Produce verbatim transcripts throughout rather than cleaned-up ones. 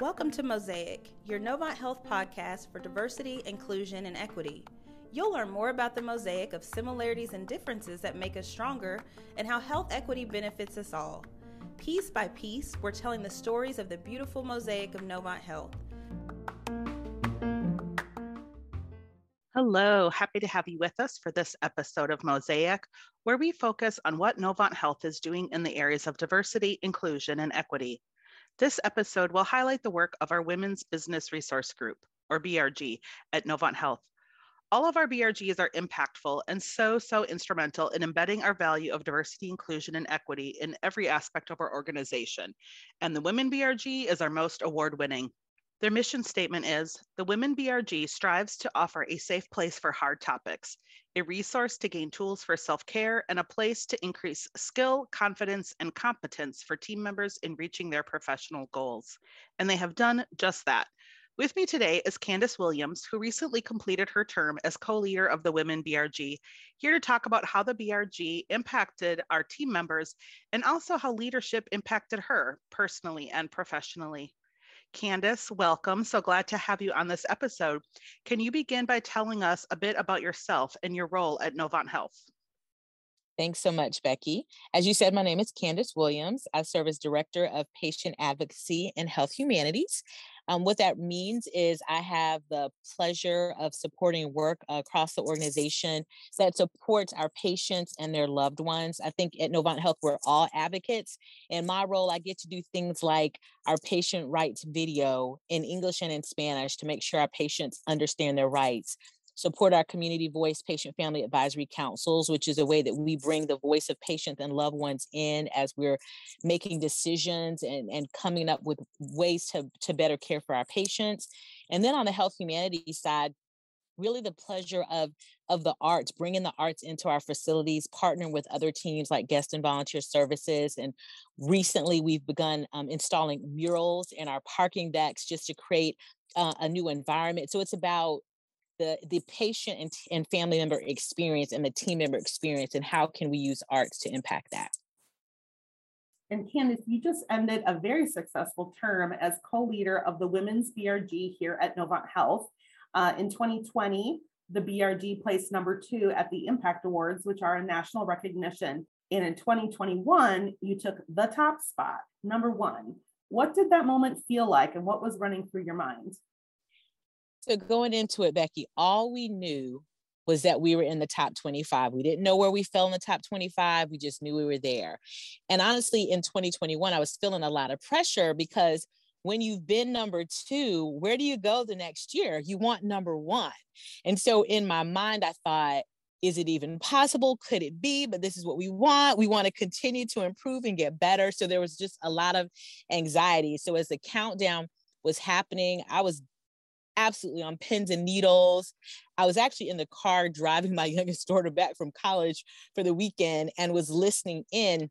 Welcome to Mosaic, your Novant Health podcast for diversity, inclusion, and equity. You'll learn more about the mosaic of similarities and differences that make us stronger and how health equity benefits us all. Piece by piece, we're telling the stories of the beautiful mosaic of Novant Health. Hello, happy to have you with us for this episode of Mosaic, where we focus on what Novant Health is doing in the areas of diversity, inclusion, and equity. This episode will highlight the work of our Women's Business Resource Group, or B R G, at Novant Health. All of our B R Gs are impactful and so, so instrumental in embedding our value of diversity, inclusion, and equity in every aspect of our organization. And the Women B R G is our most award-winning. Their mission statement is, the Women B R G strives to offer a safe place for hard topics, a resource to gain tools for self-care, and a place to increase skill, confidence, and competence for team members in reaching their professional goals. And they have done just that. With me today is Candice Williams, who recently completed her term as co-leader of the Women B R G, here to talk about how the B R G impacted our team members and also how leadership impacted her personally and professionally. Candice, welcome. So glad to have you on this episode. Can you begin by telling us a bit about yourself and your role at Novant Health? Thanks so much, Becky. As you said, my name is Candice Williams. I serve as Director of Patient Advocacy and Health Humanities. Um, what that means is I have the pleasure of supporting work across the organization that supports our patients and their loved ones. I think at Novant Health, we're all advocates. In my role, I get to do things like our patient rights video in English and in Spanish to make sure our patients understand their rights, support our community voice, patient family advisory councils, which is a way that we bring the voice of patients and loved ones in as we're making decisions and, and coming up with ways to, to better care for our patients. And then on the health humanities side, really the pleasure of, of the arts, bringing the arts into our facilities, partnering with other teams like guest and volunteer services. And recently we've begun um, installing murals in our parking decks just to create uh, a new environment. So it's about The, the patient and, and family member experience and the team member experience, and how can we use arts to impact that? And Candice, you just ended a very successful term as co-leader of the Women's B R G here at Novant Health. Uh, in twenty twenty, the B R G placed number two at the Impact Awards, which are a national recognition. And in twenty twenty-one, you took the top spot, number one. What did that moment feel like, and what was running through your mind? So going into it, Becky, all we knew was that we were in the top twenty-five. We didn't know where we fell in the top twenty-five. We just knew we were there. And honestly, in twenty twenty-one, I was feeling a lot of pressure because when you've been number two, where do you go the next year? You want number one. And so in my mind, I thought, is it even possible? Could it be? But this is what we want. We want to continue to improve and get better. So there was just a lot of anxiety. So as the countdown was happening, I was absolutely on pins and needles. I was actually in the car driving my youngest daughter back from college for the weekend and was listening in.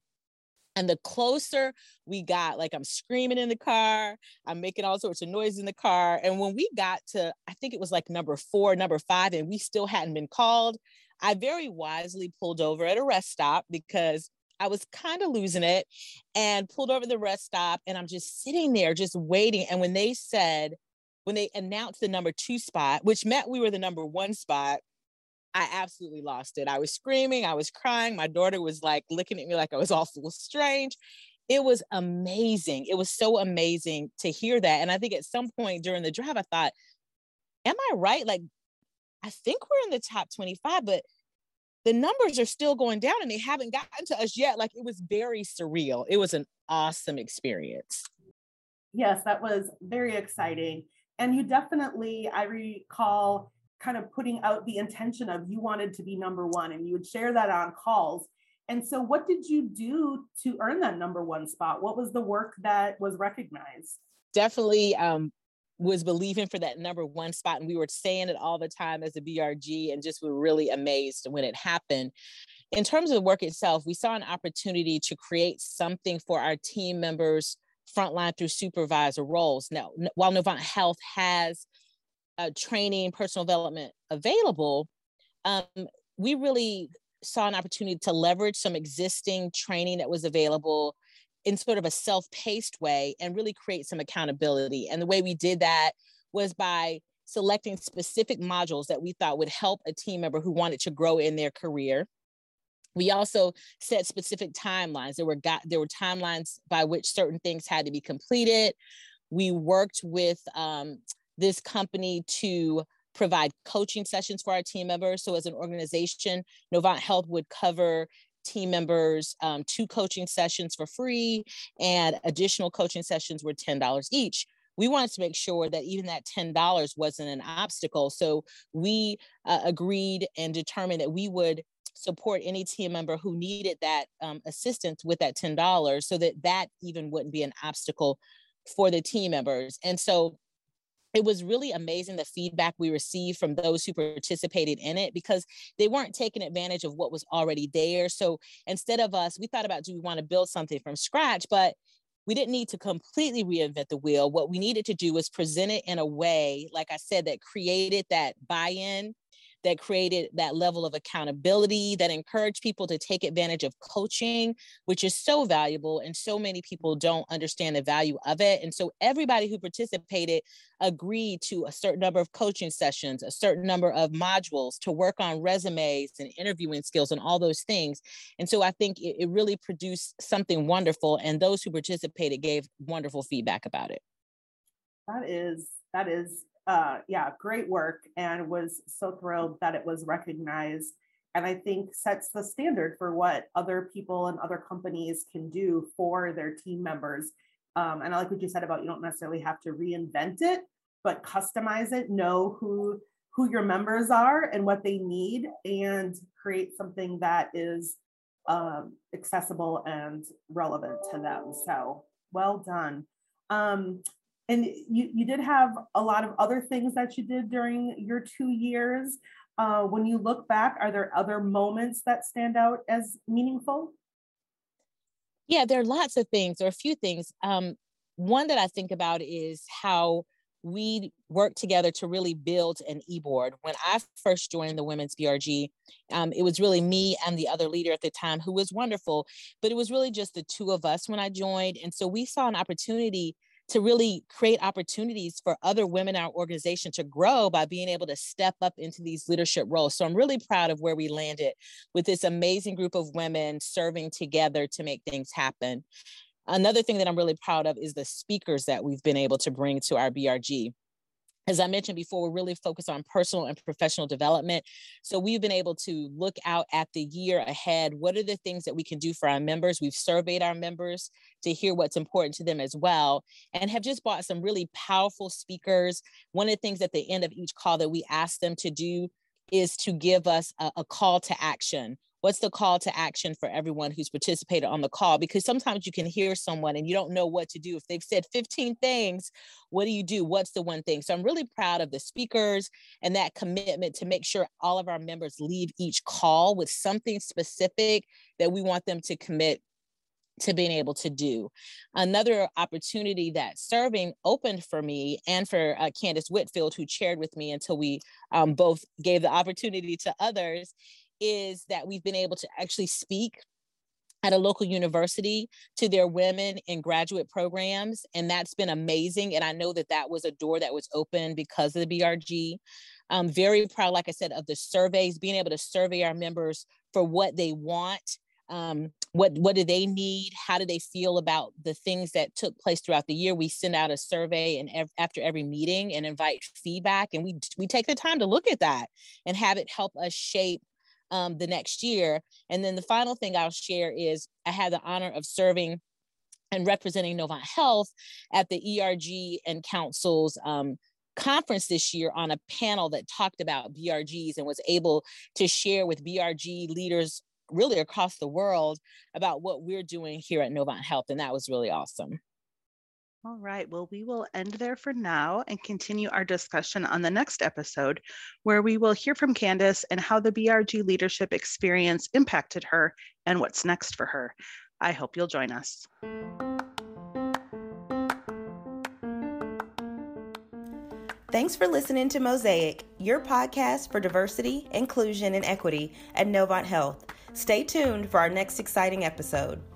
And the closer we got, like I'm screaming in the car, I'm making all sorts of noise in the car. And when we got to, I think it was like number four, number five, and we still hadn't been called, I very wisely pulled over at a rest stop because I was kind of losing it, and pulled over the rest stop. And I'm just sitting there just waiting. And when they said, When they announced the number two spot, which meant we were the number one spot, I absolutely lost it. I was screaming. I was crying. My daughter was like looking at me like I was awful strange. It was amazing. It was so amazing to hear that. And I think at some point during the drive, I thought, am I right? Like, I think we're in the top twenty-five, but the numbers are still going down and they haven't gotten to us yet. Like, it was very surreal. It was an awesome experience. Yes, that was very exciting. And you definitely, I recall, kind of putting out the intention of you wanted to be number one, and you would share that on calls. And so what did you do to earn that number one spot? What was the work that was recognized? Definitely um, was believing for that number one spot. And we were saying it all the time as a B R G, and just were really amazed when it happened. In terms of the work itself, we saw an opportunity to create something for our team members frontline through supervisor roles. Now, while Novant Health has uh, training, personal development available, um, we really saw an opportunity to leverage some existing training that was available in sort of a self-paced way and really create some accountability. And the way we did that was by selecting specific modules that we thought would help a team member who wanted to grow in their career. We also set specific timelines. There were got, there were timelines by which certain things had to be completed. We worked with um, this company to provide coaching sessions for our team members. So as an organization, Novant Health would cover team members um, two coaching sessions for free, and additional coaching sessions were ten dollars each. We wanted to make sure that even that ten dollars wasn't an obstacle. So we uh, agreed and determined that we would support any team member who needed that um, assistance with that ten dollars, so that that even wouldn't be an obstacle for the team members. And so it was really amazing the feedback we received from those who participated in it, because they weren't taking advantage of what was already there. So instead of us, we thought about, do we want to build something from scratch? But we didn't need to completely reinvent the wheel. What we needed to do was present it in a way, like I said, that created that buy-in, that created that level of accountability, that encouraged people to take advantage of coaching, which is so valuable. And so many people don't understand the value of it. And so everybody who participated agreed to a certain number of coaching sessions, a certain number of modules to work on resumes and interviewing skills and all those things. And so I think it, it really produced something wonderful. And those who participated gave wonderful feedback about it. That is, that is, Uh, yeah, great work, and was so thrilled that it was recognized, and I think sets the standard for what other people and other companies can do for their team members. Um, and I like what you said about you don't necessarily have to reinvent it, but customize it, know who, who your members are and what they need, and create something that is um, accessible and relevant to them. So well done. Um, And you, you did have a lot of other things that you did during your two years. Uh, when you look back, are there other moments that stand out as meaningful? Yeah, there are lots of things, or a few things. Um, one that I think about is how we worked together to really build an e-board. When I first joined the Women's B R G, um, it was really me and the other leader at the time, who was wonderful, but it was really just the two of us when I joined. And so we saw an opportunity to really create opportunities for other women in our organization to grow by being able to step up into these leadership roles. So I'm really proud of where we landed with this amazing group of women serving together to make things happen. Another thing that I'm really proud of is the speakers that we've been able to bring to our B R G. As I mentioned before, we're really focused on personal and professional development. So we've been able to look out at the year ahead. What are the things that we can do for our members? We've surveyed our members to hear what's important to them as well, and have just brought some really powerful speakers. One of the things at the end of each call that we ask them to do is to give us a, a call to action. What's the call to action for everyone who's participated on the call? Because sometimes you can hear someone and you don't know what to do. If they've said fifteen things, what do you do? What's the one thing? So I'm really proud of the speakers and that commitment to make sure all of our members leave each call with something specific that we want them to commit to being able to do. Another opportunity that serving opened for me and for uh, Candice Whitfield, who chaired with me until we um, both gave the opportunity to others, is that we've been able to actually speak at a local university to their women in graduate programs. And that's been amazing. And I know that that was a door that was open because of the B R G. I'm very proud, like I said, of the surveys, being able to survey our members for what they want. Um, what, what do they need? How do they feel about the things that took place throughout the year? We send out a survey and ev- after every meeting and invite feedback. And we, we take the time to look at that and have it help us shape Um, the next year. And then the final thing I'll share is I had the honor of serving and representing Novant Health at the E R G and Council's um, conference this year on a panel that talked about B R Gs, and was able to share with B R G leaders really across the world about what we're doing here at Novant Health. And that was really awesome. All right, well, we will end there for now and continue our discussion on the next episode, where we will hear from Candice and how the B R G leadership experience impacted her and what's next for her. I hope you'll join us. Thanks for listening to Mosaic, your podcast for diversity, inclusion, and equity at Novant Health. Stay tuned for our next exciting episode.